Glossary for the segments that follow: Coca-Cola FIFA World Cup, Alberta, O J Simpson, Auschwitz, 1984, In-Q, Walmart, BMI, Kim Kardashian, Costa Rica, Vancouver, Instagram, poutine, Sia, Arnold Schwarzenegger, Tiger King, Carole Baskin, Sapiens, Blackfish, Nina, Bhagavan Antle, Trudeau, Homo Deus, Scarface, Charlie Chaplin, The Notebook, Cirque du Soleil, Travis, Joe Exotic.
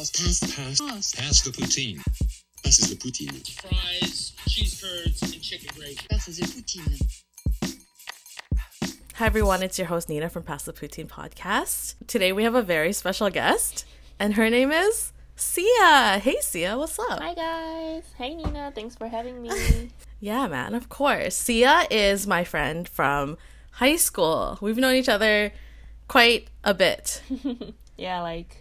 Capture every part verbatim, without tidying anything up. Pass, pass, pass, pass, pass the poutine. Passes the poutine. Fries, cheese curds, and chicken gravy. Passes the poutine. Hi everyone, it's your host Nina from Pass the Poutine Podcast. Today we have a very special guest, and her name is Sia. Hey Sia, what's up? Hi guys. Hey Nina, thanks for having me. Yeah man, of course. Sia is my friend from high school. We've known each other quite a bit. Yeah, like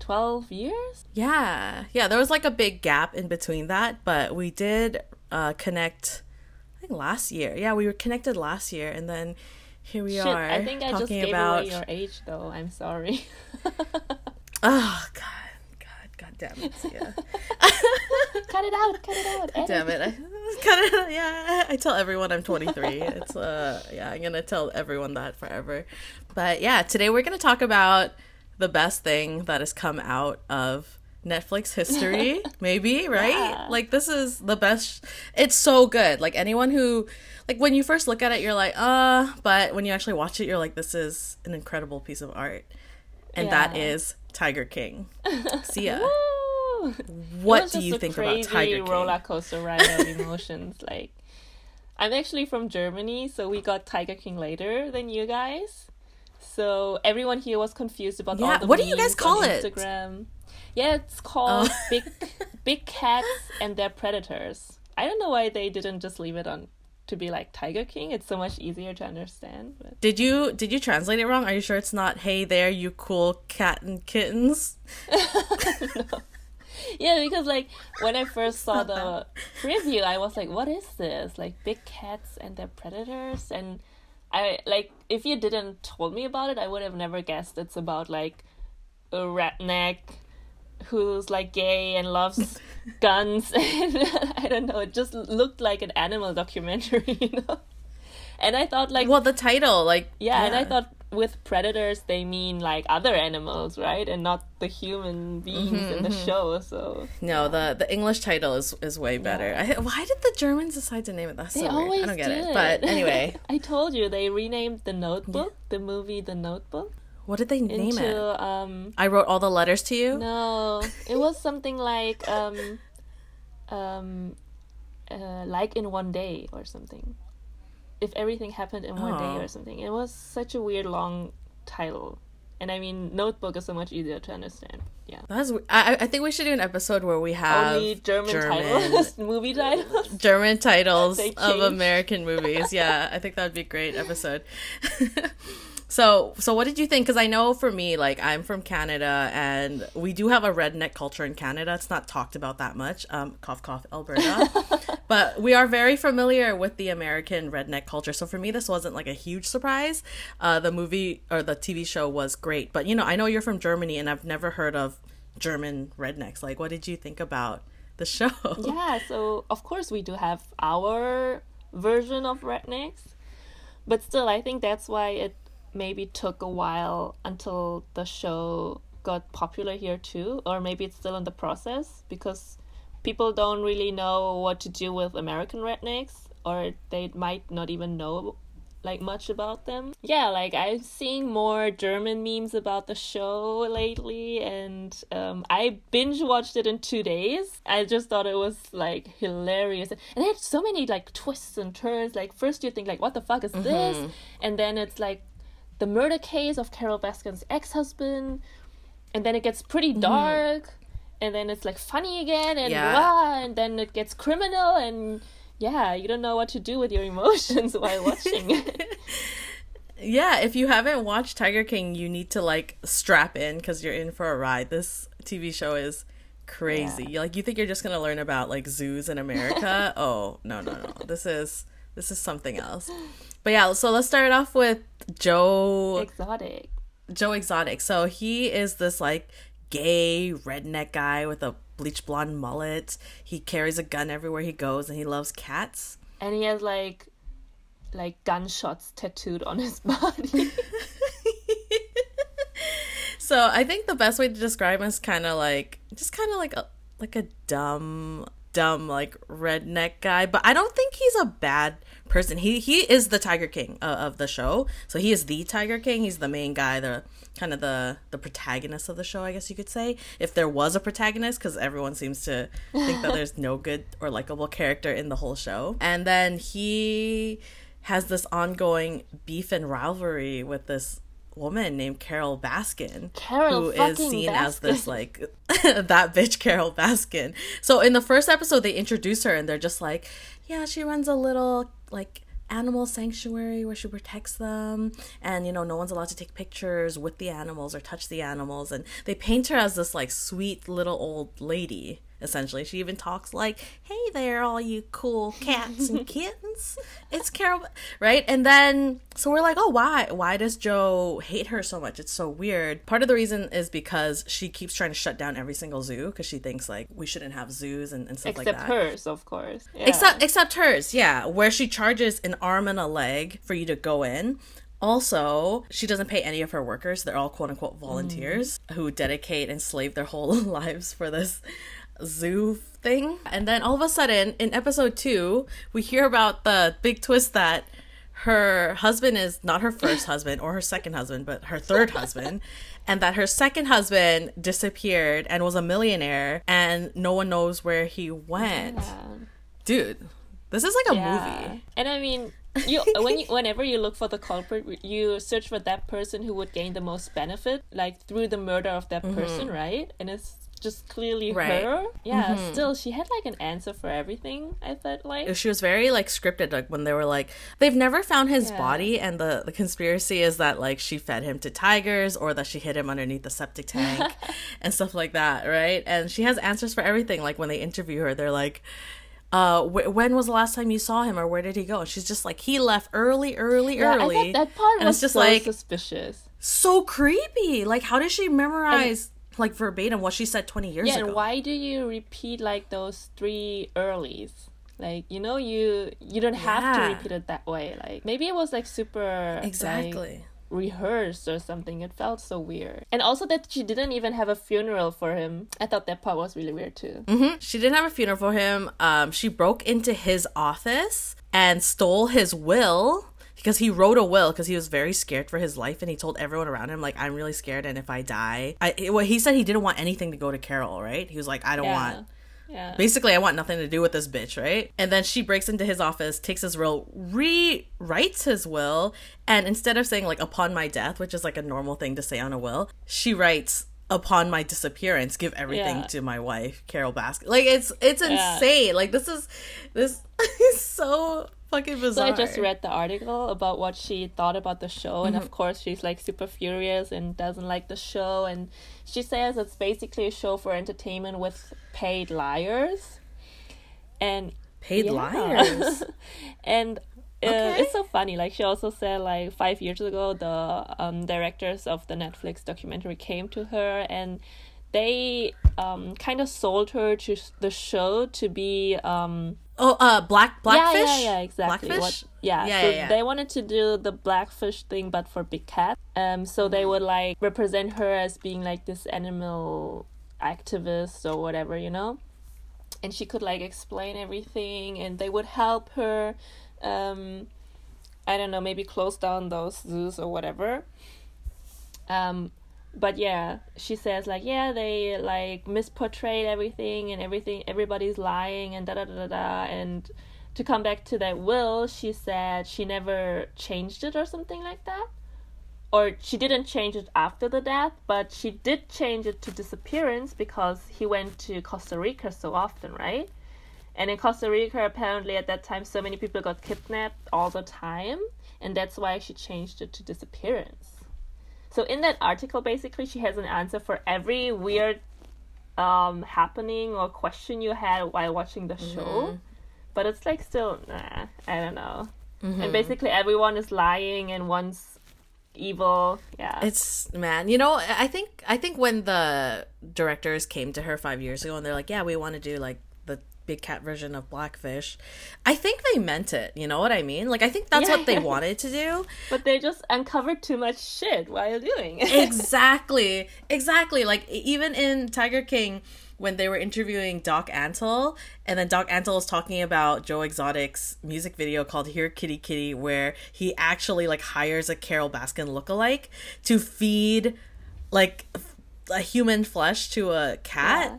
twelve years? Yeah. Yeah, there was like a big gap in between that, but we did uh, connect... I think last year. Yeah, we were connected last year, and then here we Shit, are. I think I just gave about... away your age, though. I'm sorry. Oh, God. God, God damn it. Yeah. Cut it out. Cut it out. Edit. Damn it. I, cut it out. Yeah, I tell everyone I'm twenty-three. It's uh, yeah, I'm going to tell everyone that forever. But yeah, today we're going to talk about the best thing that has come out of Netflix history, maybe, right? Yeah. Like, this is the best. It's so good. Like, anyone who, like, when you first look at it, you're like, uh, but when you actually watch it, you're like, this is an incredible piece of art. And yeah. That is Tiger King. Sia, what do you think about Tiger King? Roller coaster ride of emotions. Like, I'm actually from Germany, so we got Tiger King later than you guys. So everyone here was confused about yeah. all the what do you guys call it? Instagram. Yeah, it's called oh. Big Big Cats and Their Predators. I don't know why they didn't just leave it on to be like Tiger King. It's so much easier to understand. But... Did you did you translate it wrong? Are you sure it's not, hey there, you cool cat and kittens? No. Yeah, because like when I first saw the preview, I was like, what is this? Like Big Cats and Their Predators? And I like if you didn't told me about it, I would have never guessed it's about like a redneck who's like gay and loves guns and I don't know, it just looked like an animal documentary, you know. And I thought like well the title like yeah, yeah. And I thought with predators they mean like other animals, right, and not the human beings mm-hmm, in the mm-hmm. show. So no yeah. the the English title is is way better. Yeah. I, why did the Germans decide to name it that? They so always weird. I don't get did. It but anyway. I told you they renamed The Notebook yeah. the movie The Notebook. What did they name into, it? Um, I wrote all the letters to you? No. It was something like, um, um, uh, like in one day or something. If everything happened in one Aww. Day or something. It was such a weird long title. And I mean, Notebook is so much easier to understand. Yeah. That's, I, I think we should do an episode where we have... Only German, German titles, movie titles. German titles of American movies. Yeah, I think that would be a great episode. So, so what did you think? Because I know for me, like, I'm from Canada, and we do have a redneck culture in Canada. It's not talked about that much. Um, cough, cough, Alberta. But we are very familiar with the American redneck culture. So for me, this wasn't, like, a huge surprise. Uh, the movie or the T V show was great. But, you know, I know you're from Germany, and I've never heard of German rednecks. Like, what did you think about the show? Yeah, so, of course, we do have our version of rednecks. But still, I think that's why it maybe took a while until the show got popular here too, or maybe it's still in the process because people don't really know what to do with American rednecks, or they might not even know like much about them. Yeah, like I'm seeing more German memes about the show lately, and um, I binge watched it in two days. I just thought it was like hilarious, and it had so many like twists and turns. Like first you think like what the fuck is mm-hmm. this, and then it's like the murder case of Carole Baskin's ex-husband, and then it gets pretty dark, mm. and then it's like funny again, and yeah. wow, and then it gets criminal, and yeah, you don't know what to do with your emotions while watching it. Yeah, if you haven't watched Tiger King, you need to like strap in because you're in for a ride. This T V show is crazy. Yeah. Like you think you're just gonna learn about like zoos in America? Oh no no no! This is this is something else. But yeah, so let's start off with Joe... Exotic. Joe Exotic. So he is this, like, gay redneck guy with a bleach blonde mullet. He carries a gun everywhere he goes, and he loves cats. And he has, like, like gunshots tattooed on his body. So I think the best way to describe him is kind of like... Just kind of like a, like a dumb... dumb like redneck guy, but I don't think he's a bad person. He he is the Tiger King uh, of the show. So he is the Tiger King. He's the main guy, the kind of the, the protagonist of the show, I guess you could say, if there was a protagonist, because everyone seems to think that there's no good or likable character in the whole show. And then he has this ongoing beef and rivalry with this woman named Carole Baskin, Carole who is seen Baskin. as this, like, that bitch Carole Baskin. So in the first episode, they introduce her, and they're just like, yeah, she runs a little, like, animal sanctuary where she protects them, and, you know, no one's allowed to take pictures with the animals or touch the animals. And they paint her as this, like, sweet little old lady, essentially. She even talks like, hey there, all you cool cats and kittens, it's Carole, right? And then, so we're like, oh, why why does Joe hate her so much? It's so weird. Part of the reason is because she keeps trying to shut down every single zoo, because she thinks, like, we shouldn't have zoos and, and stuff except like that. Except hers, of course. Yeah. Except, except hers, yeah, where she charges an arm and a leg for you to go in. Also, she doesn't pay any of her workers. They're all quote-unquote volunteers mm. who dedicate and slave their whole lives for this zoo thing. And then all of a sudden, in episode two, we hear about the big twist that her husband is not her first husband or her second husband, but her third husband, and that her second husband disappeared and was a millionaire, and no one knows where he went. Yeah. Dude, this is like a yeah. movie. And I mean, you when you, whenever you look for the culprit, you search for that person who would gain the most benefit, like, through the murder of that mm-hmm. person, right? And it's just clearly right. her. Yeah, mm-hmm. still, she had, like, an answer for everything, I felt like. She was very, like, scripted, like, when they were like, they've never found his yeah. body, and the, the conspiracy is that, like, she fed him to tigers, or that she hid him underneath the septic tank, and stuff like that, right? And she has answers for everything. Like, when they interview her, they're like, uh, wh- when was the last time you saw him, or where did he go? And she's just like, he left early, early, yeah, early. I thought that part and was it's just so, like, suspicious. So creepy! Like, how does she memorize... And- like verbatim what she said twenty years yeah, ago. Yeah, and why do you repeat, like, those three earlies? Like, you know, you you don't have yeah. to repeat it that way. Like, maybe it was, like, super exactly like, rehearsed or something. It felt so weird. And also that she didn't even have a funeral for him. I thought that part was really weird too. Mm-hmm. She didn't have a funeral for him. Um, she broke into his office and stole his will. Because he wrote a will because he was very scared for his life, and he told everyone around him, like, I'm really scared, and if I die... I, well, he said he didn't want anything to go to Carole, right? He was like, I don't yeah. want... Yeah. Basically, I want nothing to do with this bitch, right? And then she breaks into his office, takes his will, rewrites his will, and instead of saying, like, upon my death, which is, like, a normal thing to say on a will, she writes... upon my disappearance, give everything yeah. to my wife, Carole Baskin. Like, it's it's insane. Yeah. Like, this is this is so fucking bizarre. So I just read the article about what she thought about the show, and mm-hmm. of course she's, like, super furious and doesn't like the show, and she says it's basically a show for entertainment with paid liars. And paid yeah. liars? and Uh, okay. It's so funny. Like, she also said, like, five years ago, the um, directors of the Netflix documentary came to her, and they um, kind of sold her to the show to be... Um, oh, uh, Black Blackfish? Yeah, yeah, yeah, exactly. Blackfish? What, yeah, yeah, so yeah, yeah. They wanted to do the Blackfish thing, but for big cats. Um, so mm-hmm. they would, like, represent her as being, like, this animal activist or whatever, you know? And she could, like, explain everything, and they would help her... um I don't know, maybe close down those zoos or whatever, um but yeah, she says, like, yeah, they, like, misportrayed everything, and everything everybody's lying, and da da da da. And to come back to that will, she said she never changed it or something like that, or she didn't change it after the death, but she did change it to disappearance because he went to Costa Rica so often, right? And in Costa Rica, apparently at that time, so many people got kidnapped all the time. And that's why she changed it to disappearance. So in that article, basically, she has an answer for every weird um, happening or question you had while watching the show. Mm-hmm. But it's, like, still, nah, I don't know. Mm-hmm. And basically everyone is lying and one's evil. Yeah, it's, man, you know, I think, I think when the directors came to her five years ago and they're like, yeah, we want to do, like, the big cat version of Blackfish, I think they meant it, you know what I mean? Like, I think that's yeah. what they wanted to do, but they just uncovered too much shit while doing it. exactly exactly like, even in Tiger King, when they were interviewing Doc Antle, and then Doc Antle was talking about Joe Exotic's music video called Here Kitty Kitty, where he actually, like, hires a Carole Baskin lookalike to feed like a human flesh to a cat. Yeah.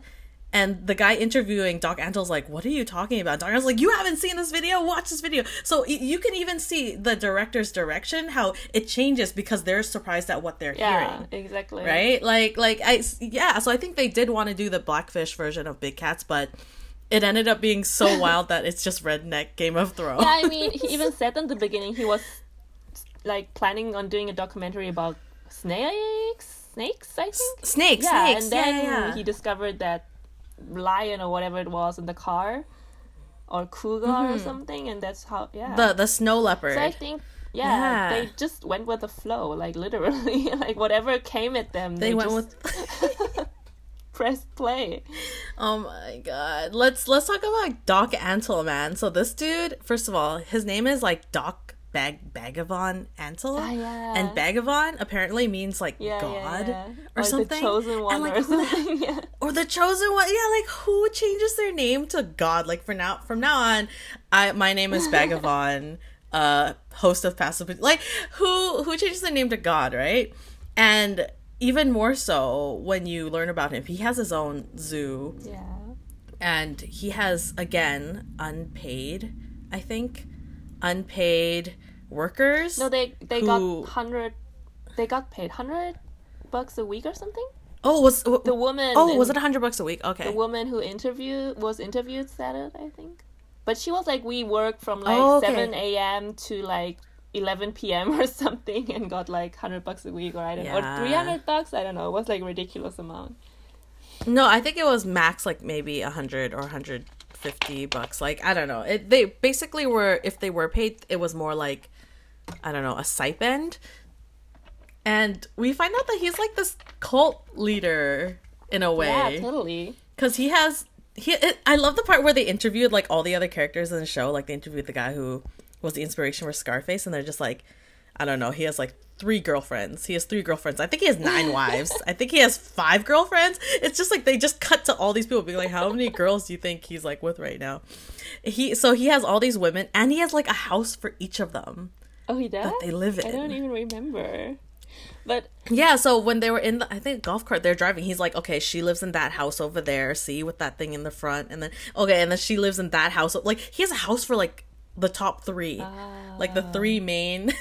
And the guy interviewing Doc Antle's like, what are you talking about? Doc Antle's like, you haven't seen this video? Watch this video. So y- you can even see the director's direction, how it changes because they're surprised at what they're yeah, hearing. Yeah, exactly. Right? Like, like I, yeah, so I think they did want to do the Blackfish version of Big Cats, but it ended up being so wild that it's just redneck Game of Thrones. Yeah, I mean, he even said in the beginning he was, like, planning on doing a documentary about snakes? Snakes, I think? S- snakes, yeah, snakes. And then yeah, yeah. he discovered that lion or whatever it was in the car, or cougar mm-hmm. or something, and that's how yeah the the snow leopard. So I think yeah, yeah. they just went with the flow, like literally, like whatever came at them. They, they went just with press play. Oh my god! Let's let's talk about Doc Antle, man. So this dude, first of all, his name is like Doc Bag Bhagavan Antle, ah, yeah. and Bhagavan apparently means like yeah, God yeah, yeah. or like something, the chosen one, and, like, or something, yeah. or the chosen one. Yeah, like who changes their name to God? Like for now, from now on, I my name is Bhagavan, uh, host of Passive. Like who who changes their name to God, right? And even more so when you learn about him, he has his own zoo, yeah, and he has again unpaid, I think. unpaid workers. No, they they who... got hundred. They got paid hundred bucks a week or something. Oh, was w- the woman? Oh, in, was it hundred bucks a week? Okay. The woman who interviewed was interviewed said it, I think, but she was like, we work from like oh, okay. seven a m to like eleven p m or something, and got like hundred bucks a week, or I don't know, yeah. or three hundred bucks. I don't know. It was like a ridiculous amount. No, I think it was max like maybe a hundred or a hundred. fifty bucks, like I don't know, it, they basically were, if they were paid, it was more like I don't know, a stipend. And we find out that he's like this cult leader in a way, yeah, totally, because he has he it, I love the part where they interviewed like all the other characters in the show, like they interviewed the guy who was the inspiration for Scarface, and they're just like, I don't know, he has like three girlfriends. He has three girlfriends. I think he has nine wives. I think he has five girlfriends. It's just like they just cut to all these people being like, how many girls do you think he's like with right now? He so he has all these women, and he has like a house for each of them. Oh, he does? That they live in. I don't even remember. But yeah, so when they were in the, I think, golf cart, they're driving, he's like, okay, she lives in that house over there, see, with that thing in the front, and then okay, and then she lives in that house. Like he has a house for like the top three, uh, like the three main.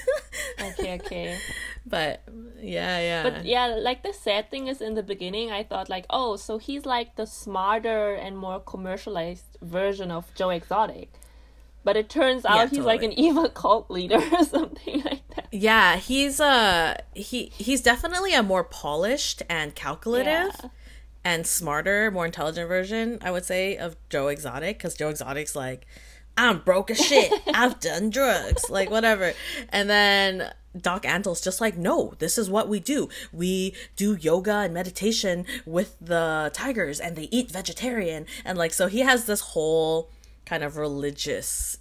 okay okay but yeah yeah but yeah like the sad thing is, in the beginning I thought like, oh, so he's like the smarter and more commercialized version of Joe Exotic, but it turns out yeah, he's totally. like an evil cult leader or something like that. Yeah, he's uh he he's definitely a more polished and calculative yeah. and smarter, more intelligent version, I would say, of Joe Exotic, because Joe Exotic's like, I'm broke as shit. I've done drugs. Like, whatever. And then Doc Antle's just like, no, this is what we do. We do yoga and meditation with the tigers, and they eat vegetarian. And, like, so he has this whole kind of religious,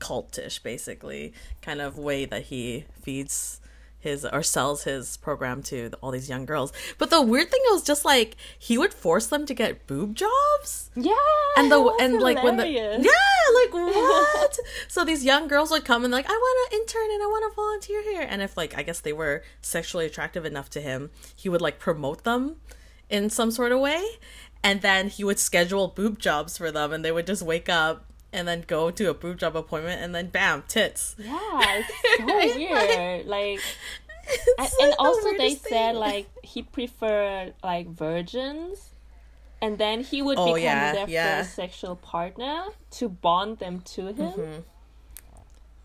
cultish, basically, kind of way that he feeds his or sells his program to all these young girls. But the weird thing was just like, he would force them to get boob jobs. Yeah, and the and hilarious. Like when the yeah like what so these young girls would come and like, I want to intern and I want to volunteer here, and if like I guess they were sexually attractive enough to him, he would like promote them in some sort of way, and then he would schedule boob jobs for them, and they would just wake up and then go to a boob job appointment, and then bam, tits. Yeah, it's so weird. Like, I, like and also the they thing. said like he preferred like virgins, and then he would oh, become yeah, their yeah. first sexual partner to bond them to him. Mm-hmm.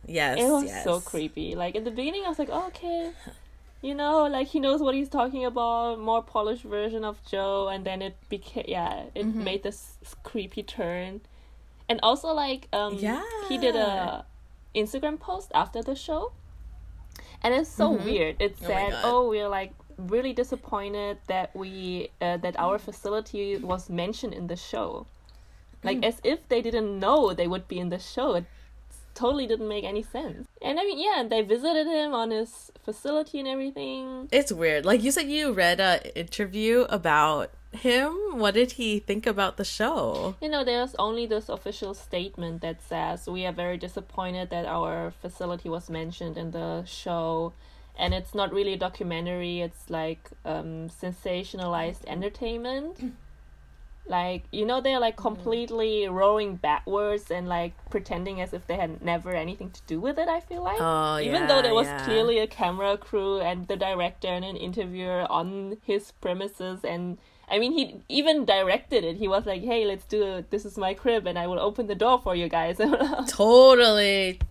Yes, it was yes. so creepy. Like in the beginning, I was like, oh, okay, you know, like he knows what he's talking about, more polished version of Joe, and then it became yeah, it mm-hmm. made this creepy turn. And also, like, um, yeah. he did a Instagram post after the show. And it's so mm-hmm. weird. It said, oh, oh, we're, like, really disappointed that we uh, that our facility was mentioned in the show. Like, mm. as if they didn't know they would be in the show. It totally didn't make any sense. And, I mean, yeah, they visited him on his facility and everything. It's weird. Like, you said you read an interview about him. What did he think about the show? You know, there's only this official statement that says, we are very disappointed that our facility was mentioned in the show, and it's not really a documentary. It's like um, sensationalized entertainment. Like, you know, they're like completely rowing backwards and like pretending as if they had never anything to do with it, I feel like. Oh, Even yeah, though there was yeah. clearly a camera crew and the director and an interviewer on his premises, and I mean, he even directed it. He was like, hey, let's do it. This is my crib and I will open the door for you guys. Totally.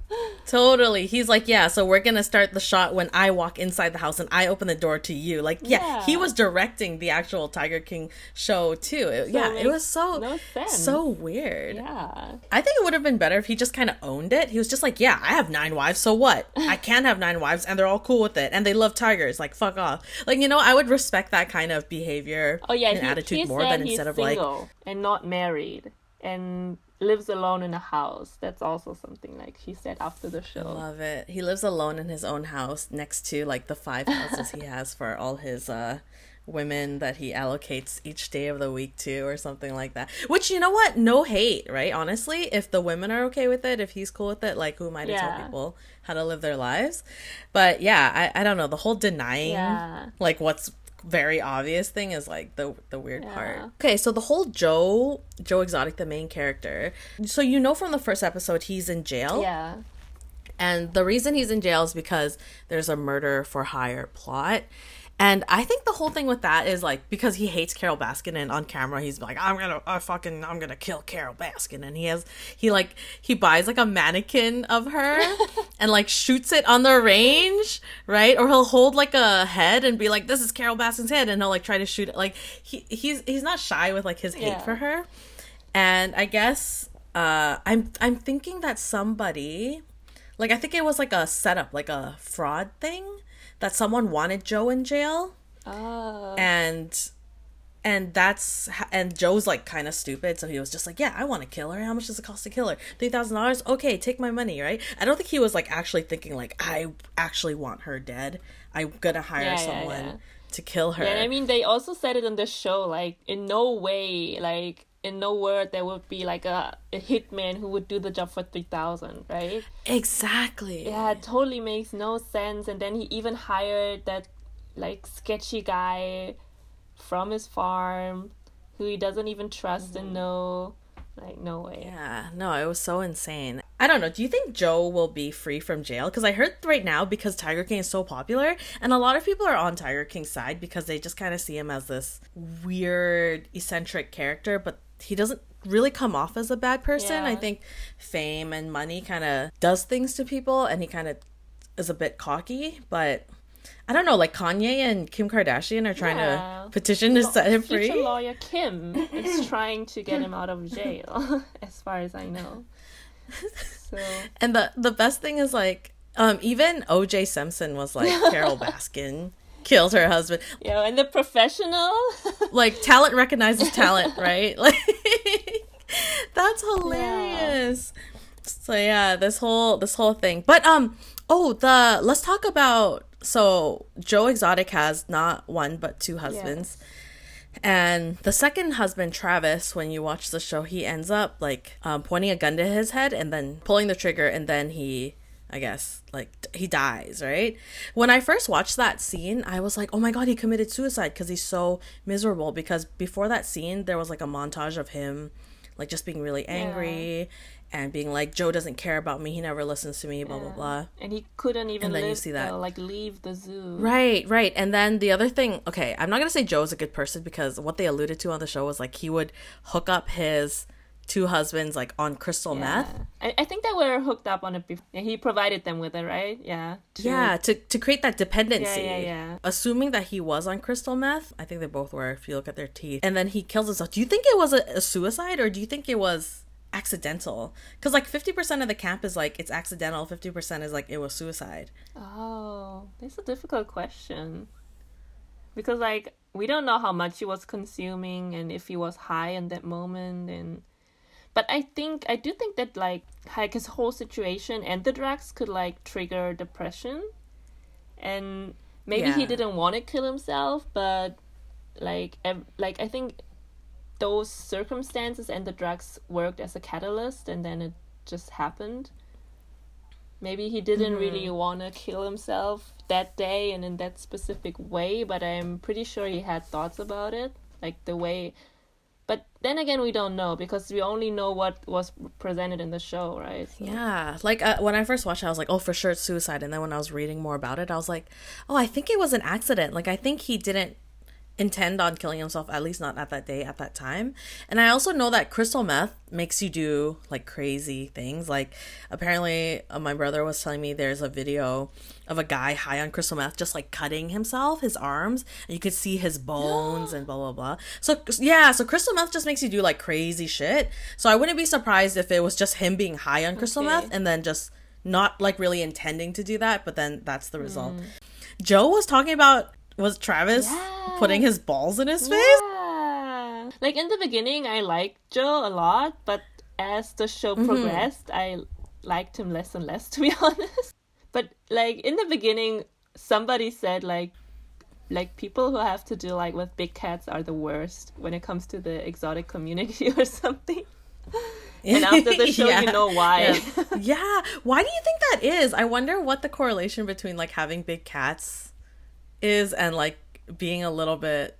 Totally. He's like, yeah, so we're going to start the shot when I walk inside the house and I open the door to you. Like, yeah, yeah. he was directing the actual Tiger King show, too. It, so yeah, it was so, no sense. so weird. Yeah. I think it would have been better if he just kind of owned it. He was just like, yeah, I have nine wives, so what? I can have nine wives and they're all cool with it. And they love tigers. Like, fuck off. Like, you know, I would respect that kind of behavior. Oh, yeah. Yeah, an he, attitude he more than instead of like and not married and lives alone in a house. That's also something like he said after the show. I love it. He lives alone in his own house next to like the five houses he has for all his uh women that he allocates each day of the week to, or something like that. Which, you know what? No hate, right? Honestly, if the women are okay with it, if he's cool with it, like, who am I to yeah. tell people how to live their lives? But yeah, I, I don't know. The whole denying yeah. like what's very obvious thing is like the the weird yeah. part. Okay, so the whole Joe Joe Exotic, the main character, so you know from the first episode he's in jail. Yeah. And the reason he's in jail is because there's a murder for hire plot. And I think the whole thing with that is like because he hates Carole Baskin, and on camera he's like, I'm gonna I fucking I'm gonna kill Carole Baskin, and he has he like he buys like a mannequin of her and like shoots it on the range, right? Or he'll hold like a head and be like, this is Carole Baskin's head, and he'll like try to shoot it. Like he he's he's not shy with like his hate yeah. for her. And I guess uh, I'm I'm thinking that somebody like I think it was like a setup, like a fraud thing. That someone wanted Joe in jail, oh. and and that's and Joe's like kind of stupid, so he was just like, yeah, I want to kill her. How much does it cost to kill her? Three thousand dollars. Okay, take my money, right? I don't think he was like actually thinking like I actually want her dead. I'm gonna hire yeah, someone yeah, yeah. to kill her. Yeah, I mean, they also said it on the show, like in no way, like. In no word there would be like a, a hitman who would do the job for three thousand dollars, right? Exactly. Yeah, it totally makes no sense. And then he even hired that like sketchy guy from his farm who he doesn't even trust mm-hmm. and know. Like, no way. Yeah, no, it was so insane. I don't know. Do you think Joe will be free from jail? Because I heard right now, because Tiger King is so popular, and a lot of people are on Tiger King's side because they just kind of see him as this weird, eccentric character, but he doesn't really come off as a bad person. Yeah. I think fame and money kind of does things to people, and he kind of is a bit cocky, but... I don't know, like Kanye and Kim Kardashian are trying yeah. to petition to set him free. Future lawyer Kim is trying to get him out of jail, as far as I know. So. And the, the best thing is, like, um, even O J Simpson was like, Carole Baskin killed her husband. Yeah, and the professional? Like, talent recognizes talent, right? Like, that's hilarious. Yeah. So, yeah, this whole this whole thing. But, um, oh, the let's talk about... So Joe Exotic has not one but two husbands. Yes. And the second husband, Travis, when you watch the show, he ends up like um, pointing a gun to his head and then pulling the trigger. And then he, I guess, like he dies, right? When I first watched that scene, I was like, oh my God, he committed suicide because he's so miserable. Because before that scene, there was like a montage of him like just being really angry. Yeah. And being like, Joe doesn't care about me. He never listens to me, blah, yeah. blah, blah. And he couldn't even and then live, you see that. Though, like, leave the zoo. Right, right. And then the other thing, okay, I'm not going to say Joe's a good person because what they alluded to on the show was, like, he would hook up his two husbands, like, on crystal yeah. meth. I-, I think they were hooked up on it before. He provided them with it, right? Yeah. To... Yeah, to, to create that dependency. Yeah, yeah, yeah. Assuming that he was on crystal meth, I think they both were, if you look at their teeth. And then he kills himself. Do you think it was a, a suicide, or do you think it was... accidental? Because like fifty percent of the camp is like it's accidental, fifty percent is like it was suicide. Oh, that's a difficult question because like we don't know how much he was consuming and if he was high in that moment. And but I think I do think that like like his whole situation and the drugs could like trigger depression, and maybe yeah. he didn't want to kill himself, but like ev- like I think those circumstances and the drugs worked as a catalyst, and then it just happened. Maybe he didn't mm-hmm. really want to kill himself that day and in that specific way, but I'm pretty sure he had thoughts about it, like the way... But then again, we don't know, because we only know what was presented in the show, right? So. Yeah. Like, uh, when I first watched it, I was like, oh, for sure it's suicide. And then when I was reading more about it, I was like, oh, I think it was an accident. Like, I think he didn't intend on killing himself, at least not at that day, at that time. And I also know that crystal meth makes you do, like, crazy things. Like, apparently, uh, my brother was telling me there's a video of a guy high on crystal meth just, like, cutting himself, his arms, and you could see his bones and blah, blah, blah. So, yeah, so crystal meth just makes you do, like, crazy shit. So I wouldn't be surprised if it was just him being high on crystal okay. meth and then just not, like, really intending to do that, but then that's the result. Mm. Joe was talking about... Was Travis yeah. putting his balls in his face? Yeah. Like, in the beginning, I liked Joe a lot, but as the show mm-hmm. progressed, I liked him less and less, to be honest. But, like, in the beginning, somebody said, like, like people who have to do, like, with big cats are the worst when it comes to the exotic community or something. And after the show, yeah. you know why. Yeah. yeah. Why do you think that is? I wonder what the correlation between, like, having big cats... is and like being a little bit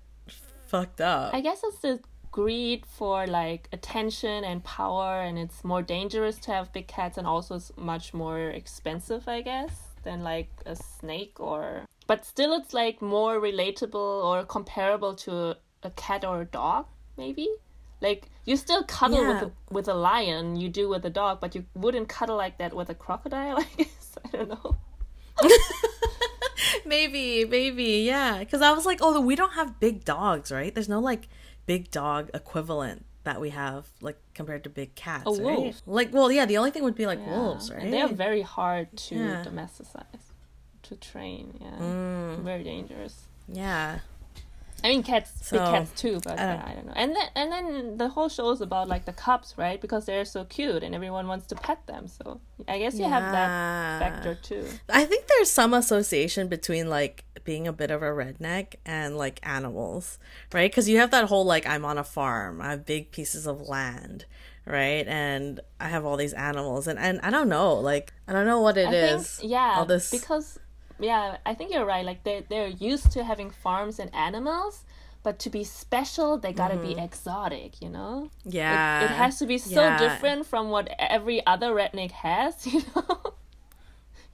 fucked up. I guess it's the greed for like attention and power, and it's more dangerous to have big cats, and also it's much more expensive, I guess, than like a snake or. But still, it's like more relatable or comparable to a cat or a dog, maybe. Like you still cuddle yeah. with a, with a lion, you do with a dog, but you wouldn't cuddle like that with a crocodile. I guess I don't know. maybe maybe yeah, because I was like, oh, we don't have big dogs, right? There's no like big dog equivalent that we have, like, compared to big cats. Oh, right? Wolves. Like, well, yeah, the only thing would be like yeah. wolves, right? And they're very hard to yeah. domesticize, to train. Yeah mm. Very dangerous. Yeah, I mean, cats, so, big cats too, but I don't, yeah, I don't know. And then and then the whole show is about like the cubs, right? Because they're so cute and everyone wants to pet them. So I guess you yeah. have that factor too. I think there's some association between like being a bit of a redneck and like animals, right? Because you have that whole like, I'm on a farm, I have big pieces of land, right? And I have all these animals, and, and I don't know, like I don't know what it I is. Think, yeah, all this because. Yeah, I think you're right. Like, they're, they're used to having farms and animals, but to be special, they gotta mm. be exotic, you know? Yeah. It, it has to be so yeah. different from what every other redneck has, you know?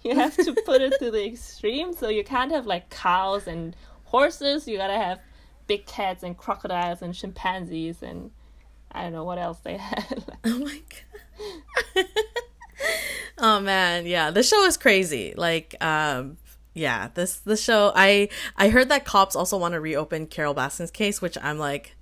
You have to put it to the extreme, so you can't have, like, cows and horses. You gotta have big cats and crocodiles and chimpanzees and I don't know what else they had. Like, oh, my God. Oh, man. Yeah, the show is crazy. Like, um... yeah, this the show. I I heard that cops also want to reopen Carole Baskin's case, which I'm like,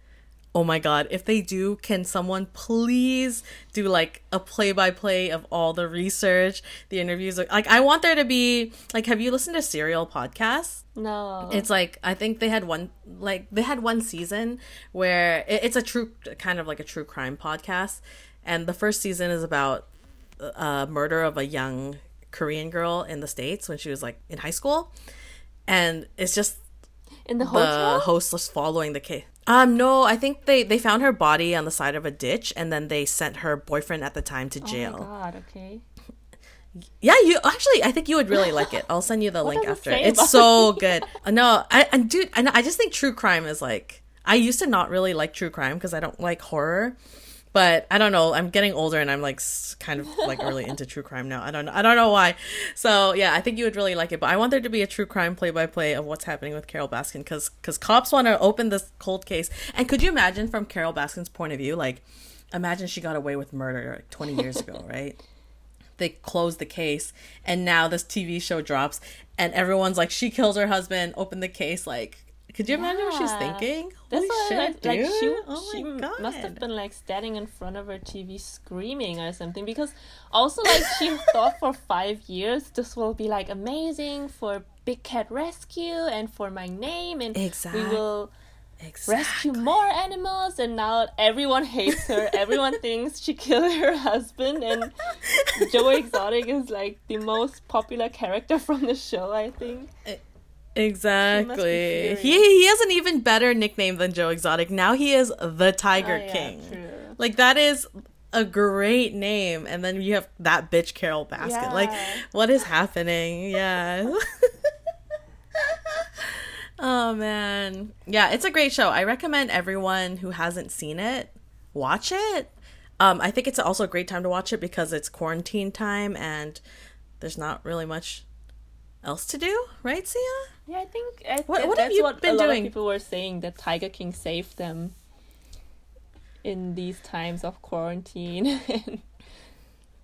oh my God, if they do, can someone please do like a play by play of all the research, the interviews? Like, I want there to be like, have you listened to Serial podcasts? No. It's like, I think they had one like they had one season where it, it's a true kind of like a true crime podcast, and the first season is about a murder of a young Korean girl in the States when she was like in high school, and it's just in the hotel? The host was following the case. Um, no, I think they they found her body on the side of a ditch, and then they sent her boyfriend at the time to jail. Oh my God! Okay. Yeah, you actually, I think you would really like it. I'll send you the link after. It it's so good. No, I and dude, and I just think true crime is like, I used to not really like true crime because I don't like horror. But I don't know. I'm getting older, and I'm like kind of like really into true crime now. I don't know. I don't know why. So yeah, I think you would really like it. But I want there to be a true crime play-by-play of what's happening with Carole Baskin, because because cops want to open this cold case. And could you imagine from Carole Baskin's point of view? Like, imagine she got away with murder like twenty years ago, right? They closed the case, and now this T V show drops, and everyone's like, she killed her husband. Open the case, like. Could you yeah. imagine what she's thinking? Holy That's shit, like, dude. Like she, oh my she God. must have been like standing in front of her T V screaming or something, because also like she thought for five years this will be like amazing for Big Cat Rescue and for my name, and exactly. we will exactly. rescue more animals, and now everyone hates her. Everyone thinks she killed her husband, and Joe Exotic is like the most popular character from the show, I think. It- Exactly. He he has an even better nickname than Joe Exotic. Now he is the Tiger oh, yeah, King. True. Like that is a great name. And then you have that bitch Carole Baskin. Yeah. Like, what is happening? Yeah. Oh, man. Yeah, it's a great show. I recommend everyone who hasn't seen it, watch it. Um, I think it's also a great time to watch it because it's quarantine time and there's not really much else to do, right, Sia? Yeah, I think I th- what, what that's have you what been a lot doing? Of people were saying, that Tiger King saved them in these times of quarantine.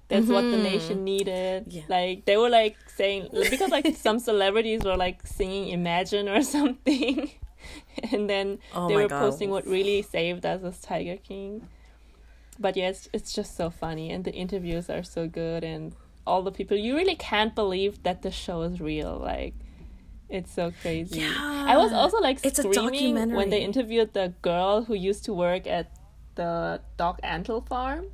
That's mm-hmm. what the nation needed. Yeah. Like, they were, like, saying... Because, like, some celebrities were, like, singing Imagine or something. And then oh they were God. posting what really saved us as Tiger King. But, yes, yeah, it's, it's just so funny. And the interviews are so good. And all the people... You really can't believe that the show is real. Like, it's so crazy. Yeah. I was also, like, it's screaming when they interviewed the girl who used to work at the Dog Antle farm.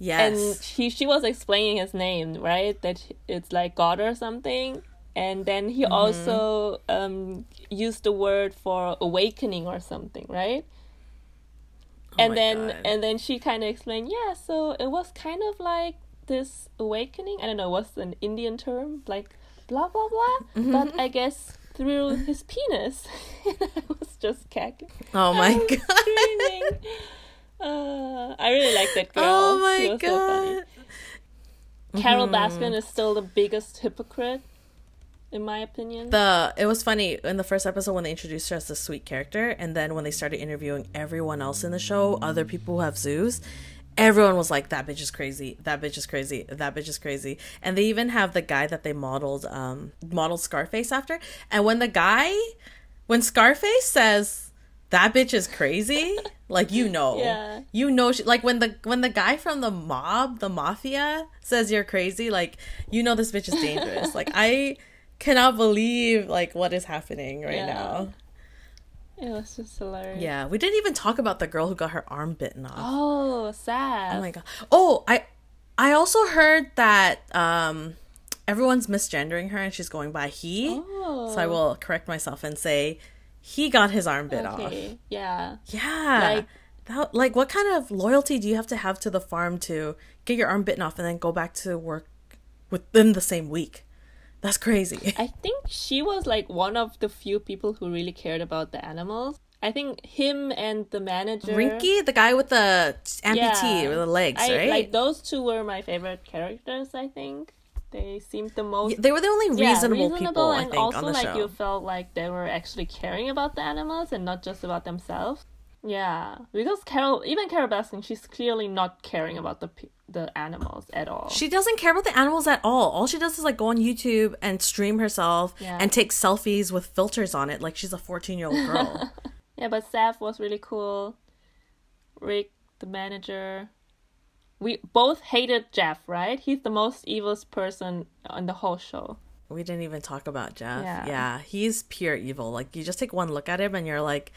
Yes. And he, she was explaining his name, right? That it's like God or something. And then he mm-hmm. also um, used the word for awakening or something, right? Oh and then God. and then she kind of explained, yeah, so it was kind of like this awakening. I don't know, what's an Indian term? Like blah, blah, blah. Mm-hmm. But I guess through his penis. And I was just cackling. Oh, my God. Uh, I really like that girl. Oh my she was God. So funny. Mm. Carole Baskin is still the biggest hypocrite, in my opinion. The It was funny in the first episode when they introduced her as the sweet character, and then when they started interviewing everyone else in the show, other people who have zoos, everyone was like, that bitch is crazy, that bitch is crazy, that bitch is crazy. And they even have the guy that they modeled, um, modeled Scarface after. And when the guy, when Scarface says, that bitch is crazy, like, you know, yeah. you know, she, like when the when the guy from the mob, the mafia, says you're crazy, like, you know, this bitch is dangerous. Like, I cannot believe like what is happening right yeah. now. It was just hilarious. Yeah, we didn't even talk about the girl who got her arm bitten off. Oh, sad. Oh my God. Oh, I, I also heard that um, everyone's misgendering her and she's going by he. Oh. So I will correct myself and say. He got his arm bit okay, off. Yeah. Yeah. Like, that, like, what kind of loyalty do you have to have to the farm to get your arm bitten off and then go back to work within the same week? That's crazy. I think she was, like, one of the few people who really cared about the animals. I think him and the manager... Rinky? The guy with the amputee, yeah, with the legs, I, right? Like, those two were my favorite characters, I think. They seemed the most... Yeah, they were the only reasonable, yeah, reasonable people, I think, also, on the like, show. And also, like, you felt like they were actually caring about the animals and not just about themselves. Yeah. Because Carole... Even Carole Baskin, she's clearly not caring about the the animals at all. She doesn't care about the animals at all. All she does is, like, go on YouTube and stream herself yeah. and take selfies with filters on it. Like, she's a fourteen-year-old girl. Yeah, but Saf was really cool. Rick, the manager... We both hated Jeff, right? He's the most evilest person on the whole show. We didn't even talk about Jeff. Yeah. yeah, he's pure evil. Like, you just take one look at him and you're like,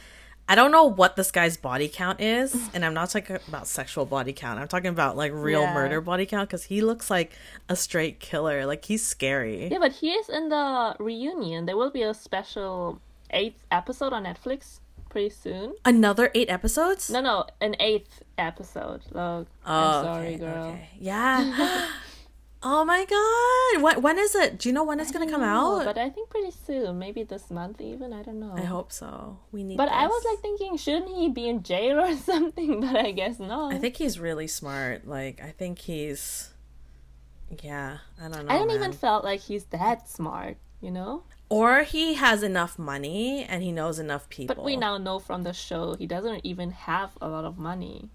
I don't know what this guy's body count is. And I'm not talking about sexual body count. I'm talking about, like, real yeah. murder body count because he looks like a straight killer. Like, he's scary. Yeah, but he is in the reunion. There will be a special eighth episode on Netflix pretty soon. Another eight episodes? No, no, an eighth episode. Look, oh, I'm sorry, okay, girl. Okay. Yeah. Oh my God. What? When is it? Do you know when it's going to come know, out? But I think pretty soon. Maybe this month even. I don't know. I hope so. We need But this. I was like thinking, shouldn't he be in jail or something? But I guess not. I think he's really smart. Like, I think he's... Yeah, I don't know. I don't man. even felt like he's that smart, you know? Or he has enough money and he knows enough people. But we now know from the show he doesn't even have a lot of money.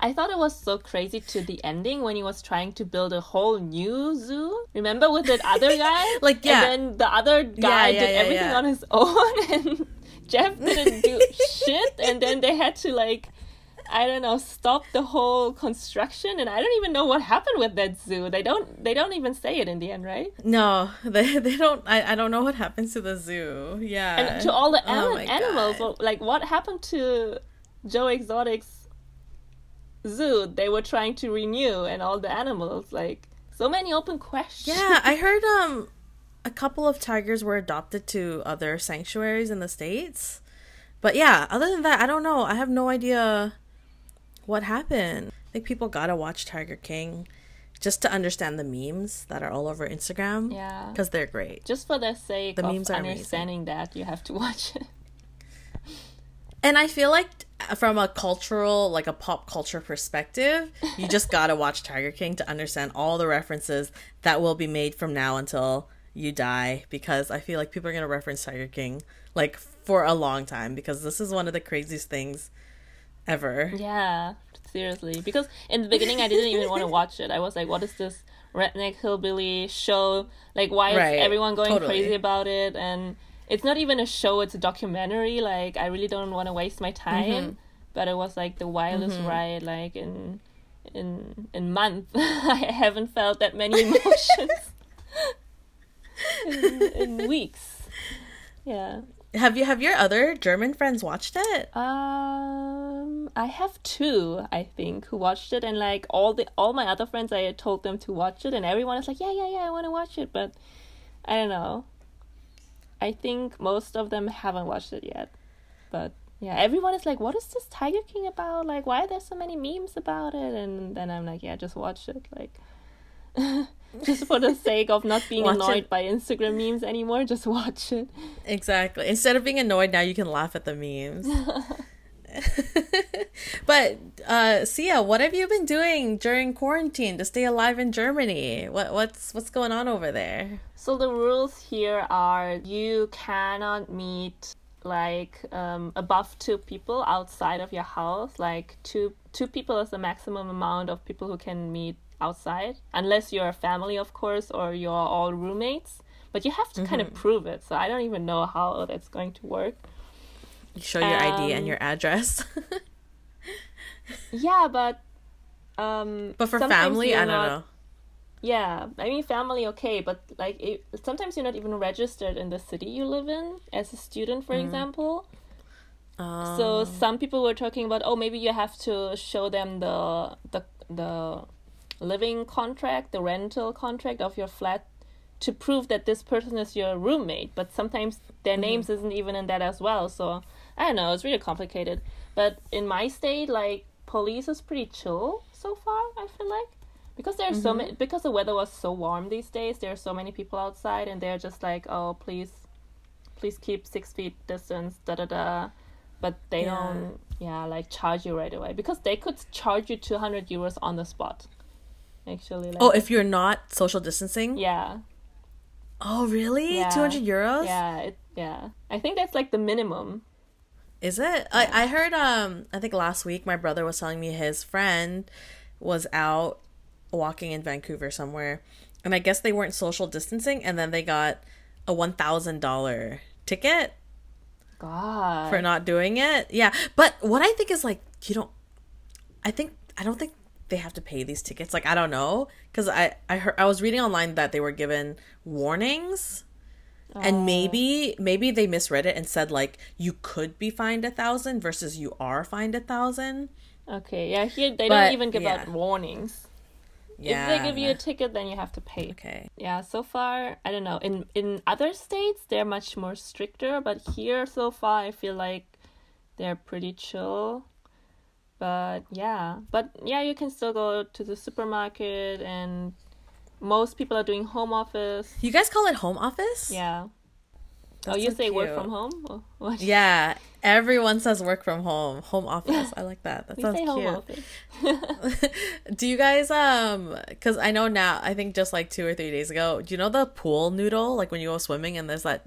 I thought it was so crazy to the ending when he was trying to build a whole new zoo. Remember with that other guy? Like, yeah. And then the other guy yeah, yeah, did yeah, everything yeah. on his own and Jeff didn't do shit. And then they had to, like, I don't know, stop the whole construction, and I don't even know what happened with that zoo. They don't they don't even say it in the end, right? No, they they don't. I, I don't know what happens to the zoo. Yeah. And to all the oh an- animals. Well, like, what happened to Joe Exotic's zoo? They were trying to renew, and all the animals, like, so many open questions. Yeah, I heard um a couple of tigers were adopted to other sanctuaries in the States. But yeah, other than that, I don't know. I have no idea what happened? I think people gotta watch Tiger King just to understand the memes that are all over Instagram. Yeah. Because they're great. Just for the sake the of memes understanding that, you have to watch it. And I feel like from a cultural, like a pop culture perspective, you just gotta watch Tiger King to understand all the references that will be made from now until you die. Because I feel like people are gonna reference Tiger King, like, for a long time. Because this is one of the craziest things ever. Yeah. Seriously, because in the beginning I didn't even want to watch it. I was like, what is this redneck hillbilly show? Like, why right, is everyone going totally. crazy about it? And it's not even a show, it's a documentary. Like, I really don't want to waste my time. Mm-hmm. But it was like the wildest mm-hmm. ride, like, in in in month. I haven't felt that many emotions in, in weeks. Yeah. Have you have your other German friends watched it? Um, I have two, I think, who watched it, and like all the all my other friends, I told them to watch it, and everyone is like, yeah, yeah, yeah, I want to watch it, but I don't know. I think most of them haven't watched it yet, but yeah, everyone is like, what is this Tiger King about? Like, why are there so many memes about it? And then I'm like, yeah, just watch it, like. Just for the sake of not being watch annoyed it. by Instagram memes anymore, just watch it. Exactly. Instead of being annoyed, now you can laugh at the memes. But, uh, Sia, what have you been doing during quarantine to stay alive in Germany? What what's what's going on over there? So the rules here are you cannot meet, like, um, above two people outside of your house. Like, two two people is the maximum amount of people who can meet outside, unless you're a family, of course, or you're all roommates, but you have to mm-hmm. kind of prove it, so I don't even know how that's going to work. You show your um, I D and your address. Yeah, but um but for family, I don't not, know yeah I mean family, okay, but like it, sometimes you're not even registered in the city you live in as a student, for mm. example. um. So some people were talking about, oh, maybe you have to show them the the the living contract, the rental contract of your flat, to prove that this person is your roommate, but sometimes their mm-hmm. names isn't even in that as well, so I don't know, it's really complicated. But in my state, like, police is pretty chill so far, I feel like, because there's mm-hmm. so many, because the weather was so warm these days, there are so many people outside, and they're just like, oh, please please keep six feet distance, da da da. But they yeah. don't yeah like charge you right away, because they could charge you two hundred euros on the spot, actually. Like, oh, if you're not social distancing? Yeah. Oh, really? Yeah. two hundred euros? Yeah, it, yeah. I think that's like the minimum. Is it? Yeah. I, I heard, um, I think last week my brother was telling me his friend was out walking in Vancouver somewhere, and I guess they weren't social distancing, and then they got a one thousand dollars ticket. God. For not doing it. Yeah. But what I think is, like, you don't, I think, I don't think they have to pay these tickets. Like, I don't know, because I I, heard, I was reading online that they were given warnings, oh. and maybe maybe they misread it and said, like, you could be fined a thousand versus you are fined a thousand. Okay, yeah, here they but, don't even give yeah. out warnings. Yeah, if they give you a ticket, then you have to pay. Okay. Yeah, so far I don't know. In in other states they're much more stricter, but here so far I feel like they're pretty chill. But yeah, but yeah, you can still go to the supermarket, and most people are doing home office. You guys call it home office? Yeah. That's oh, you so say cute. Work from home? Or what? Yeah, everyone says work from home. Home office. I like that. That we sounds say home cute. Office. Do you guys um? Because I know now, I think just like two or three days ago, do you know the pool noodle? Like when you go swimming and there's that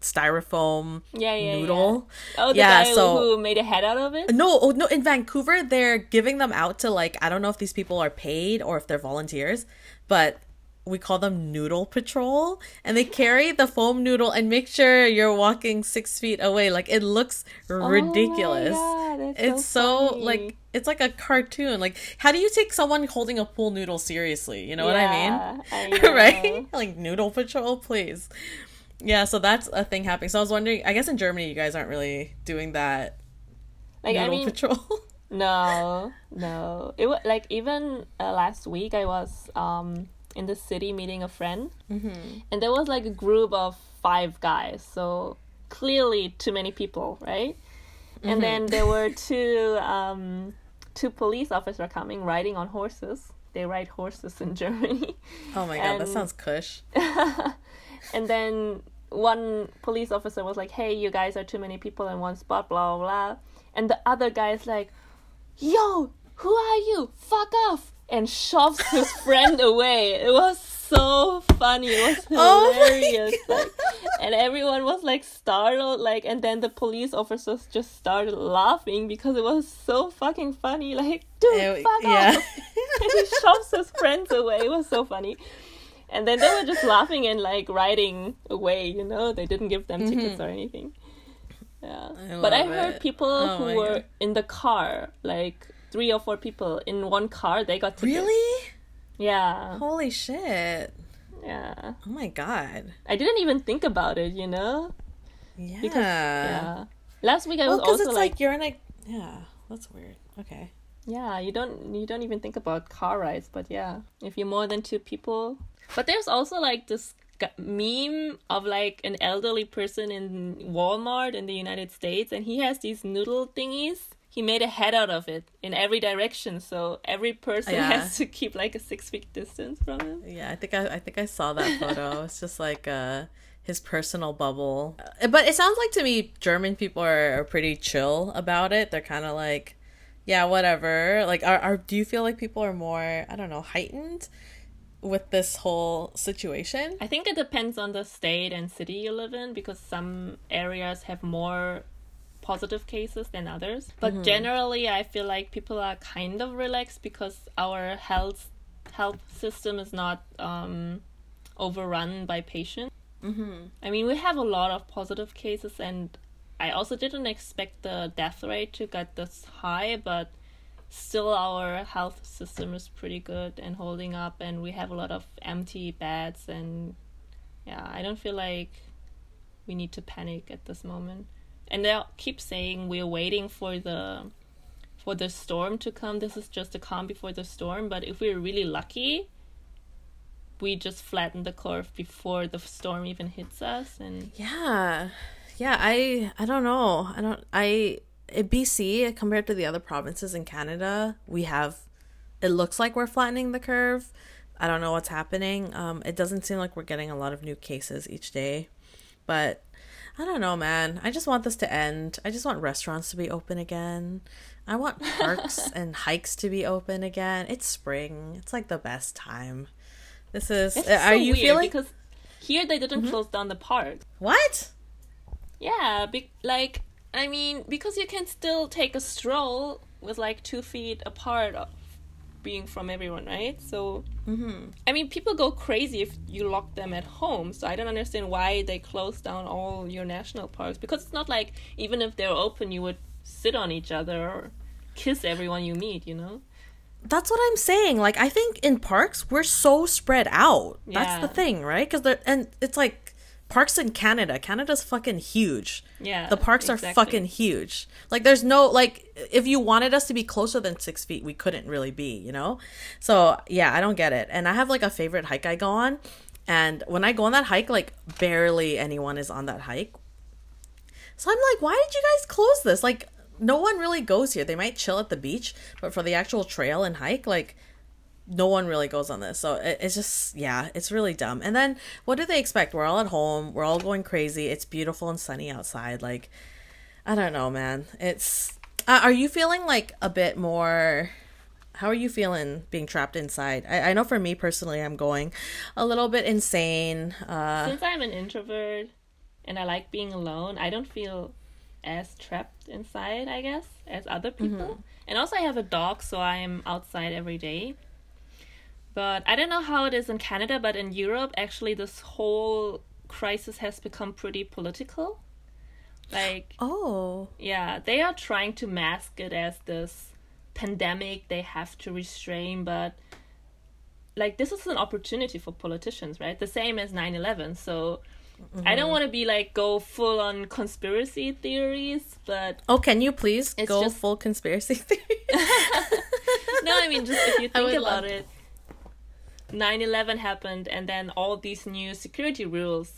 styrofoam yeah, yeah, noodle. Yeah. Oh, the yeah, guy so, who made a head out of it? No, oh, no. In Vancouver, they're giving them out to, like, I don't know if these people are paid or if they're volunteers, but we call them Noodle Patrol, and they carry the foam noodle and make sure you're walking six feet away. Like, it looks ridiculous. Oh my God, it's so, so like, it's like a cartoon. Like, how do you take someone holding a pool noodle seriously? You know yeah, what I mean? I know. Right? Like, Noodle Patrol, please. Yeah, so that's a thing happening. So I was wondering, I guess in Germany you guys aren't really doing that, like, noodle I mean, patrol. No, no. It was like even uh, last week I was um in the city meeting a friend, mm-hmm. and there was like a group of five guys. So clearly too many people, right? Mm-hmm. And then there were two um two police officers are coming, riding on horses. They ride horses in Germany. Oh my god, and that sounds cush. And then one police officer was like, hey, you guys are too many people in one spot, blah, blah, blah. And the other guy's like, yo, who are you? Fuck off! And shoves his friend away. It was so funny. It was hilarious. Oh like, and everyone was like startled. Like, and then the police officers just started laughing because it was so fucking funny. Like, dude, it, fuck yeah. off! And he shoves his friends away. It was so funny. And then they were just laughing and like riding away. You know, they didn't give them mm-hmm. tickets or anything. Yeah, I but I heard it. people oh who were God. in the car, like three or four people in one car, they got tickets. Really? Yeah. Holy shit. Yeah. Oh my god. I didn't even think about it, you know? Yeah. Because, yeah. Last week I well, was also it's like... like you're in a... Yeah, that's weird. Okay. Yeah, you don't you don't even think about car rides, but yeah. If you're more than two people... But there's also like this meme of like an elderly person in Walmart in the United States, and he has these noodle thingies. He made a head out of it in every direction, so every person yeah. has to keep like a six feet distance from him. Yeah, I think I, I think I saw that photo. It's just like uh, his personal bubble. But it sounds like to me German people are, are pretty chill about it. They're kind of like, yeah, whatever. Like, are, are do you feel like people are more, I don't know, heightened with this whole situation? I think it depends on the state and city you live in, because some areas have more positive cases than others, but mm-hmm. generally I feel like people are kind of relaxed because our health health system is not um overrun by patients. Mm-hmm. I mean, we have a lot of positive cases, and I also didn't expect the death rate to get this high, but still our health system is pretty good and holding up, and we have a lot of empty beds, and yeah, I don't feel like we need to panic at this moment. And they'll keep saying we're waiting for the for the storm to come. This is just a calm before the storm. But if we're really lucky, we just flatten the curve before the storm even hits us. And yeah, yeah. I I don't know. I don't. I in B C compared to the other provinces in Canada, we have. It looks like we're flattening the curve. I don't know what's happening. Um, it doesn't seem like we're getting a lot of new cases each day, but. I don't know, man. I just want this to end. I just want restaurants to be open again. I want parks and hikes to be open again. It's spring. It's like the best time. This is... It's are so you weird feeling... because here they didn't mm-hmm. close down the park. What? Yeah. Be- like, I mean, because you can still take a stroll with like two feet apart of being from everyone, right? So... Mm-hmm. I mean, people go crazy if you lock them at home, so I don't understand why they close down all your national parks, because it's not like even if they're open you would sit on each other or kiss everyone you meet, you know? That's what I'm saying. Like, I think in parks we're so spread out. Yeah. That's the thing, right? Because they're and it's like parks in Canada. Canada's fucking huge. Yeah, the parks exactly. are fucking huge. Like, there's no, like, if you wanted us to be closer than six feet, we couldn't really be, you know? So, yeah, I don't get it. And I have, like, a favorite hike I go on. And when I go on that hike, like, barely anyone is on that hike. So I'm like, why did you guys close this? Like, no one really goes here. They might chill at the beach, but for the actual trail and hike, like... no one really goes on this. So it's just, yeah, it's really dumb. And then what do they expect? We're all at home. We're all going crazy. It's beautiful and sunny outside. Like, I don't know, man. It's, uh, are you feeling like a bit more, how are you feeling being trapped inside? I, I know for me personally, I'm going a little bit insane. Uh, Since I'm an introvert and I like being alone, I don't feel as trapped inside, I guess, as other people. Mm-hmm. And also I have a dog, so I'm outside every day. But I don't know how it is in Canada, but in Europe, actually, this whole crisis has become pretty political. Like, oh, yeah, they are trying to mask it as this pandemic they have to restrain. But like, this is an opportunity for politicians, right? The same as nine eleven. So mm-hmm. I don't want to be like go full on conspiracy theories, but. Oh, can you please go just... full conspiracy theory? No, I mean, just if you think about love... it. nine eleven happened, and then all these new security rules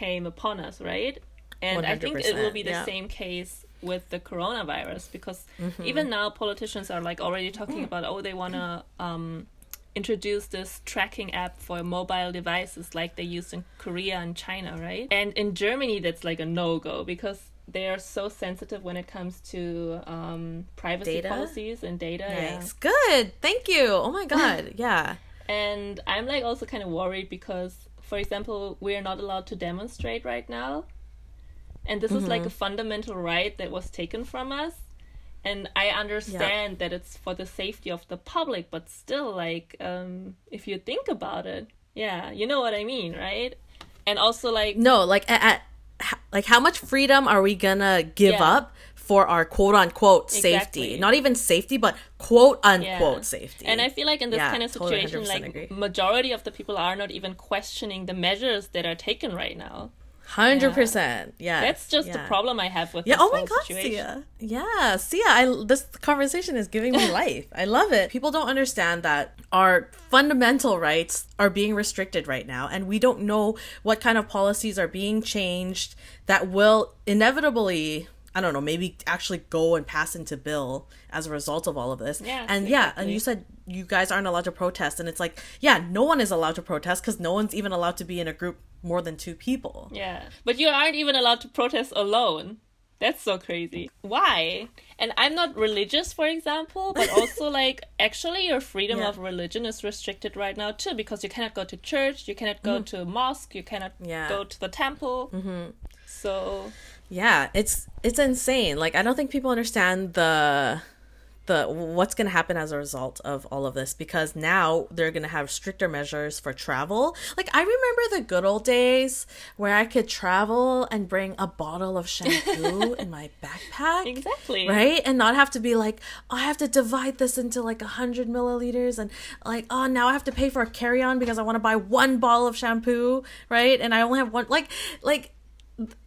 came upon us, right? And one hundred percent, I think it will be the yeah. same case with the coronavirus, because mm-hmm. even now politicians are like already talking about, oh, they want to um, introduce this tracking app for mobile devices like they use in Korea and China, right? And in Germany, that's like a no-go because they are so sensitive when it comes to um, privacy data? policies and data. Nice. Yeah. Good. Thank you. Oh, my God. Yeah. And I'm like also kind of worried because, for example, we're not allowed to demonstrate right now. And this mm-hmm. is like a fundamental right that was taken from us. And I understand yeah. that it's for the safety of the public, but still, like, um, if you think about it, yeah, you know what I mean, right? And also, like... No, like, at, at, like how much freedom are we gonna give yeah. up for our quote-unquote exactly. safety? Not even safety, but quote-unquote yeah. safety. And I feel like in this yeah, kind of situation, totally like, agree. majority of the people are not even questioning the measures that are taken right now. one hundred percent. Yeah. Yes. That's just yeah. the problem I have with yeah. this oh my whole God, situation. Sia. Yeah. Sia, I, this conversation is giving me life. I love it. People don't understand that our fundamental rights are being restricted right now, and we don't know what kind of policies are being changed that will inevitably, I don't know, maybe actually go and pass into bill as a result of all of this. Yeah, and exactly. yeah, and you said you guys aren't allowed to protest, and it's like, yeah, no one is allowed to protest because no one's even allowed to be in a group more than two people. Yeah, but you aren't even allowed to protest alone. That's so crazy. Why? And I'm not religious, for example, but also like actually your freedom yeah. of religion is restricted right now too, because you cannot go to church, you cannot go mm. to a mosque, you cannot yeah. go to the temple. Mm-hmm. So yeah, it's it's insane. Like I don't think people understand the the what's going to happen as a result of all of this, because now they're going to have stricter measures for travel. Like I remember the good old days where I could travel and bring a bottle of shampoo in my backpack. Exactly. Right? And not have to be like, oh, I have to divide this into like one hundred milliliters and like, oh, now I have to pay for a carry-on because I want to buy one bottle of shampoo, right? And I only have one. Like, like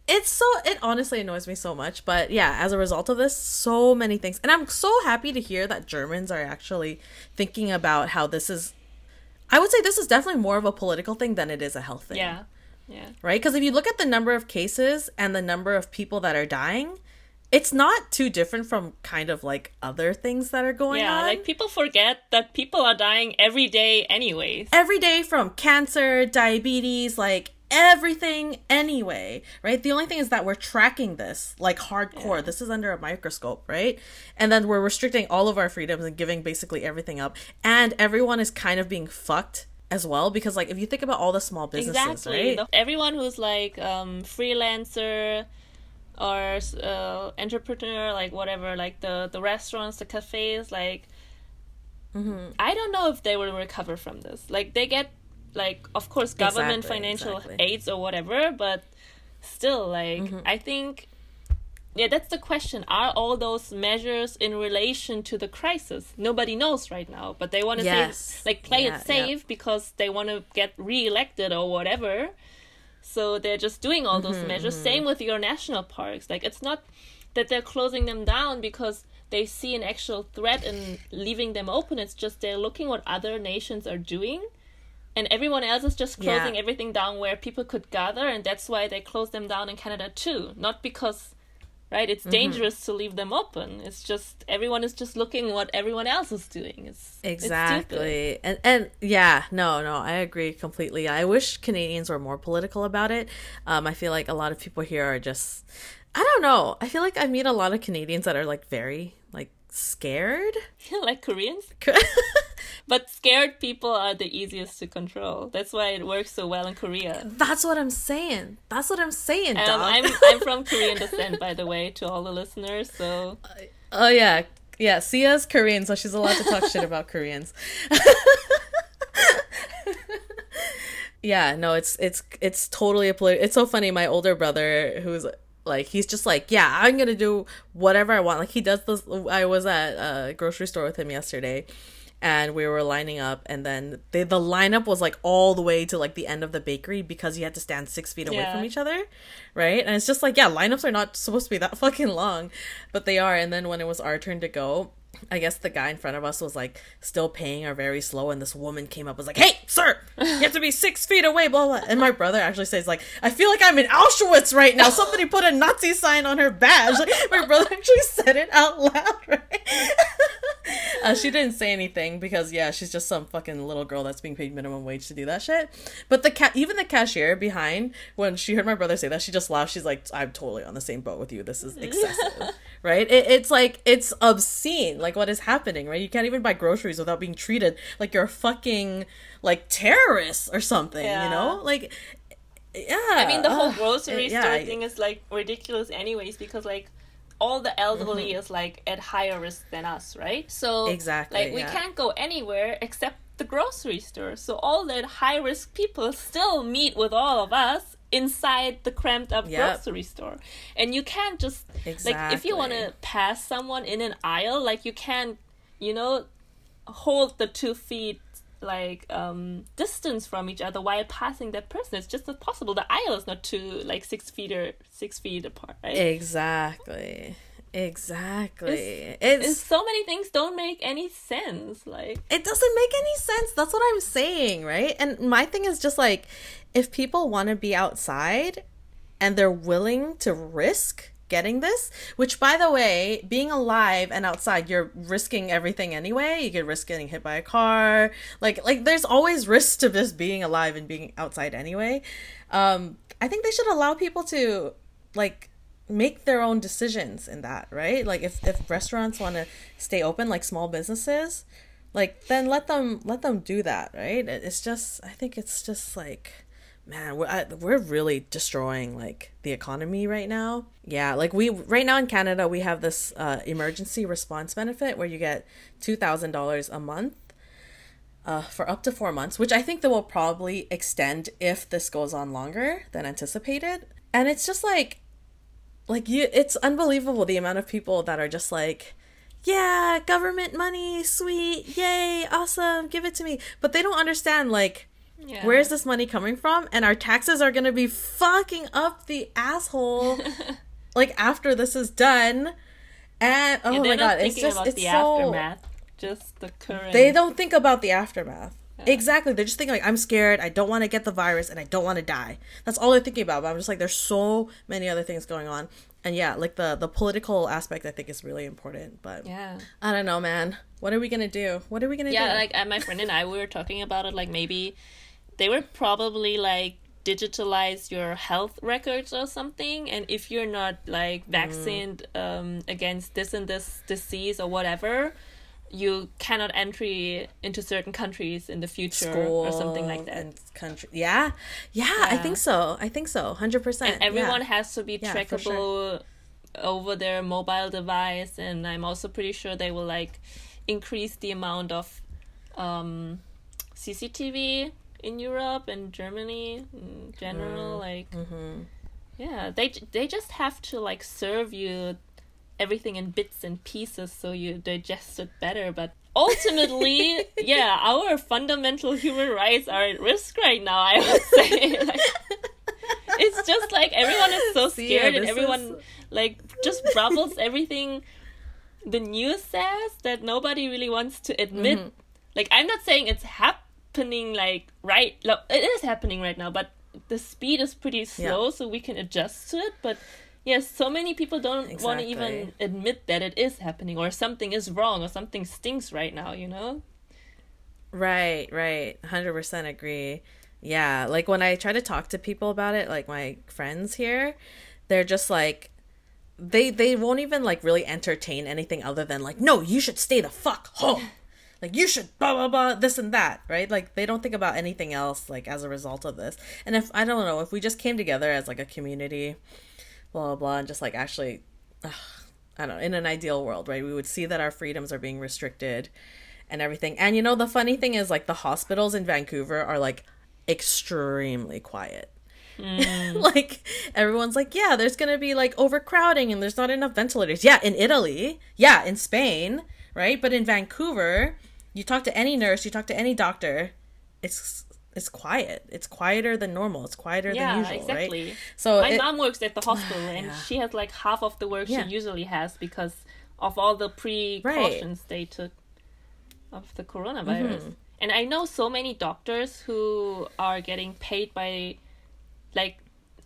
it's so it honestly annoys me so much, but yeah, as a result of this, so many things. And I'm so happy to hear that Germans are actually thinking about how this is, I would say this is definitely more of a political thing than it is a health thing. Yeah, yeah, right? Because if you look at the number of cases and the number of people that are dying, it's not too different from kind of like other things that are going yeah, on. Yeah, like people forget that people are dying every day anyways. Every day from cancer, diabetes, like everything anyway, right? The only thing is that we're tracking this like hardcore. Yeah. This is under a microscope, right? And then we're restricting all of our freedoms and giving basically everything up. And everyone is kind of being fucked as well, because like if you think about all the small businesses, exactly. right? Everyone who's like um, freelancer or uh, entrepreneur, like whatever, like the, the restaurants, the cafes, like mm-hmm. I don't know if they will recover from this. Like they get like of course government exactly, financial exactly. aids or whatever, but still like mm-hmm. I think yeah that's the question. Are all those measures in relation to the crisis? Nobody knows right now, but they want to yes. say like play yeah, it safe yeah. because they want to get reelected or whatever, so they're just doing all those mm-hmm, measures mm-hmm. Same with your national parks. Like it's not that they're closing them down because they see an actual threat and leaving them open. It's just they're looking what other nations are doing. And everyone else is just closing yeah. everything down where people could gather, and that's why they closed them down in Canada too. Not because, right, it's mm-hmm. dangerous to leave them open. It's just everyone is just looking what everyone else is doing. It's exactly. It's and and yeah, no, no, I agree completely. I wish Canadians were more political about it. Um, I feel like a lot of people here are just, I don't know. I feel like I meet a lot of Canadians that are like very like scared, like Koreans. But scared people are the easiest to control. That's why it works so well in Korea. That's what I'm saying. That's what I'm saying, um, dog. I'm, I'm from Korean descent, by the way, to all the listeners, so... Uh, oh, yeah. Yeah, Sia's Korean, so she's allowed to talk shit about Koreans. Yeah, no, it's it's it's totally a political... It's so funny, my older brother, who's... Like, he's just like, yeah, I'm gonna do whatever I want. Like, he does this... I was at a grocery store with him yesterday, and we were lining up, and then they, the lineup was like all the way to like the end of the bakery because you had to stand six feet away yeah. from each other, right? And it's just like, yeah, lineups are not supposed to be that fucking long, but they are. And then when it was our turn to go, I guess the guy in front of us was like still paying her very slow, and this woman came up and was like, "Hey, sir, you have to be six feet away, blah, blah." And my brother actually says, like, "I feel like I'm in Auschwitz right now. Somebody put a Nazi sign on her badge." Like, my brother actually said it out loud, right? Uh, she didn't say anything because, yeah, she's just some fucking little girl that's being paid minimum wage to do that shit. But the ca- even the cashier behind, when she heard my brother say that, she just laughed. She's like, "I'm totally on the same boat with you. This is excessive," right? It- it's like, it's obscene. Like, what is happening, right? You can't even buy groceries without being treated like you're a fucking, like, terrorist or something, yeah. You know? Like, yeah. I mean, the whole uh, grocery it, yeah, store I... thing is, like, ridiculous anyways, because, like, all the elderly mm-hmm. is, like, at higher risk than us, right? So, exactly, like, we yeah. can't go anywhere except the grocery store. So all the high-risk people still meet with all of us inside the cramped up yep. grocery store, and you can't just exactly. like, if you want to pass someone in an aisle, like, you can't, you know, hold the two feet like um distance from each other while passing that person. It's just not possible. The aisle is not two, like, six feet or six feet apart, right? Exactly. Exactly. It's, it's, and so many things don't make any sense. Like, it doesn't make any sense. That's what I'm saying, right? And my thing is just like, if people want to be outside and they're willing to risk getting this, which, by the way, being alive and outside, you're risking everything anyway. You could risk getting hit by a car. Like, like there's always risks to just being alive and being outside anyway. Um, I think they should allow people to, like, make their own decisions in that, right? Like, if, if restaurants want to stay open, like small businesses, like, then let them let them do that, right? It's just, I think it's just like, man, we're, I, we're really destroying, like, the economy right now. Yeah, like, we right now in Canada, we have this uh, emergency response benefit where you get two thousand dollars a month uh, for up to four months, which I think that will probably extend if this goes on longer than anticipated. And it's just like, Like, you, it's unbelievable the amount of people that are just like, yeah, government money, sweet, yay, awesome, give it to me. But they don't understand, like, yeah. where's this money coming from? And our taxes are going to be fucking up the asshole, like, after this is done. And, oh yeah, my God, it's just, about it's the so... aftermath, just the current... They don't think about the aftermath. Exactly. They're just thinking, like, I'm scared, I don't want to get the virus, and I don't want to die. That's all they're thinking about. But I'm just like, there's so many other things going on. And yeah, like, the the political aspect, I think, is really important. But yeah, I don't know, man. What are we gonna do? What are we gonna yeah, do? Yeah, like, my friend and I, we were talking about it. Like, maybe they were probably like, digitalize your health records or something, and if you're not, like, vaccinated mm. um, against this and this disease or whatever, you cannot entry into certain countries in the future. School or something like that. And country. Yeah. yeah. Yeah, I think so. I think so. one hundred percent. And everyone yeah. has to be yeah, trackable sure. over their mobile device. And I'm also pretty sure they will, like, increase the amount of um, C C T V in Europe and Germany in general. Mm. Like, mm-hmm. yeah, they they just have to, like, serve you everything in bits and pieces so you digest it better. But ultimately, yeah, our fundamental human rights are at risk right now, I would say. Like, it's just like, everyone is so scared, yeah, and everyone is... like, just rubbles everything the news says that nobody really wants to admit. Mm-hmm. Like, I'm not saying it's happening, like, right, like, it is happening right now, but the speed is pretty slow, yeah. so we can adjust to it. But yes, so many people don't exactly. want to even admit that it is happening, or something is wrong, or something stinks right now, you know? Right, right. one hundred percent agree. Yeah, like, when I try to talk to people about it, like, my friends here, they're just like, they they won't even, like, really entertain anything other than, like, no, you should stay the fuck home. Like, you should blah, blah, blah, this and that, right? Like, they don't think about anything else, like, as a result of this. And if, I don't know, if we just came together as, like, a community... blah, blah, blah, and just, like, actually, ugh, I don't know, in an ideal world, right, we would see that our freedoms are being restricted and everything. And, you know, the funny thing is, like, the hospitals in Vancouver are, like, extremely quiet. Mm. Like, everyone's like, yeah, there's going to be, like, overcrowding and there's not enough ventilators. Yeah, in Italy. Yeah, in Spain, right? But in Vancouver, you talk to any nurse, you talk to any doctor, it's... it's quiet. It's quieter than normal. It's quieter yeah, than usual, exactly. right? So my it... mom works at the hospital, and yeah. she has, like, half of the work yeah. she usually has because of all the precautions right. they took of the coronavirus. Mm-hmm. And I know so many doctors who are getting paid by, like,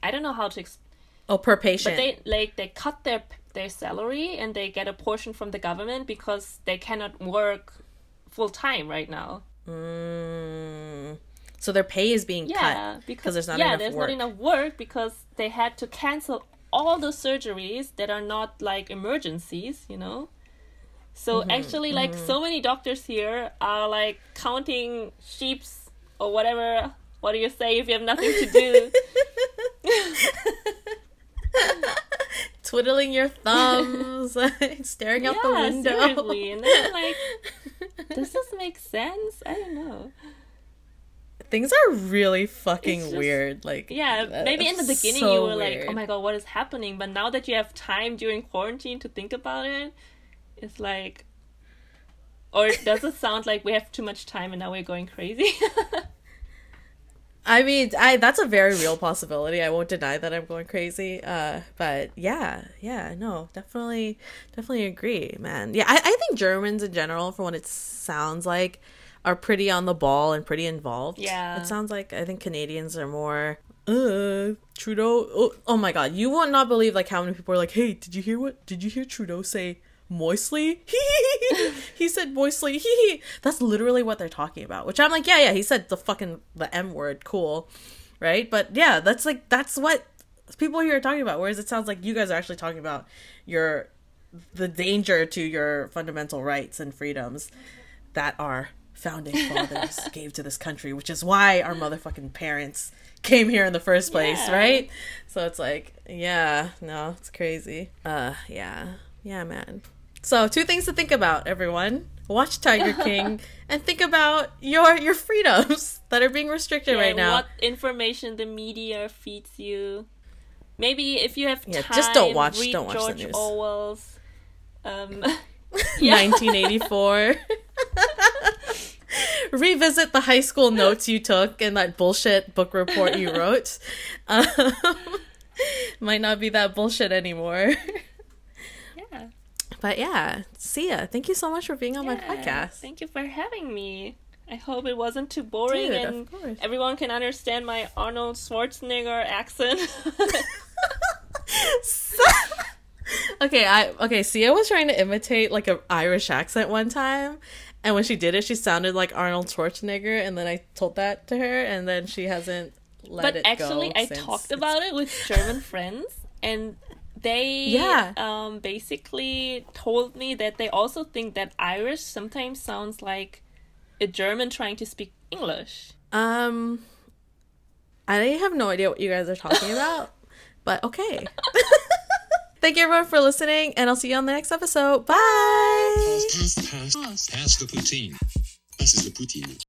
I don't know how to explain. Oh, per patient. But they, like, they cut their their salary and they get a portion from the government because they cannot work full-time right now. Mm. So their pay is being yeah, cut because there's not yeah, enough there's work. Yeah, there's not enough work because they had to cancel all those surgeries that are not, like, emergencies, you know? So mm-hmm, actually, like, mm-hmm. so many doctors here are, like, counting sheeps or whatever. What do you say if you have nothing to do? Twiddling your thumbs, like, staring yeah, out the window. Seriously. And then, like, does this make sense? I don't know. Things are really fucking just weird. Like, yeah, maybe in the beginning so you were weird. Like, oh my god, what is happening? But now that you have time during quarantine to think about it, it's like, or does it sound like we have too much time and now we're going crazy? I mean, I that's a very real possibility. I won't deny that I'm going crazy. Uh, but yeah, yeah, no, definitely, definitely agree, man. Yeah, I, I think Germans in general, for what it sounds like, are pretty on the ball and pretty involved. Yeah. It sounds like, I think Canadians are more, uh, Trudeau, oh, oh my god, you will not believe, like, how many people are like, hey, did you hear what, did you hear Trudeau say moistly? He said moistly. That's literally what they're talking about, which I'm like, yeah, yeah, he said the fucking, the M word, cool, right? But yeah, that's like, that's what people here are talking about, whereas it sounds like you guys are actually talking about your, the danger to your fundamental rights and freedoms that are founding fathers gave to this country, which is why our motherfucking parents came here in the first place, yeah. right? So it's like, yeah, no, it's crazy. Uh, yeah. Yeah, man. So two things to think about, everyone. Watch Tiger King and think about your your freedoms that are being restricted yeah, right now. What information the media feeds you. Maybe if you have time, yeah, just don't watch, read don't watch George the news. Orwell's um, yeah. nineteen eighty-four. Revisit the high school notes you took and that bullshit book report you wrote. Um, might not be that bullshit anymore. Yeah. But yeah, Sia, thank you so much for being on yeah, my podcast. Thank you for having me. I hope it wasn't too boring. Dude, and of course. Everyone can understand my Arnold Schwarzenegger accent. so- okay, I okay, Sia was trying to imitate like an Irish accent one time. And when she did it, she sounded like Arnold Schwarzenegger, and then I told that to her, and then she hasn't let but it actually, go. But actually, I talked about it with German friends, and they yeah. um, basically told me that they also think that Irish sometimes sounds like a German trying to speak English. Um, I have no idea what you guys are talking about, but okay. Thank you everyone for listening, and I'll see you on the next episode. Bye! Pass, pass, pass, pass the poutine. Passes the poutine.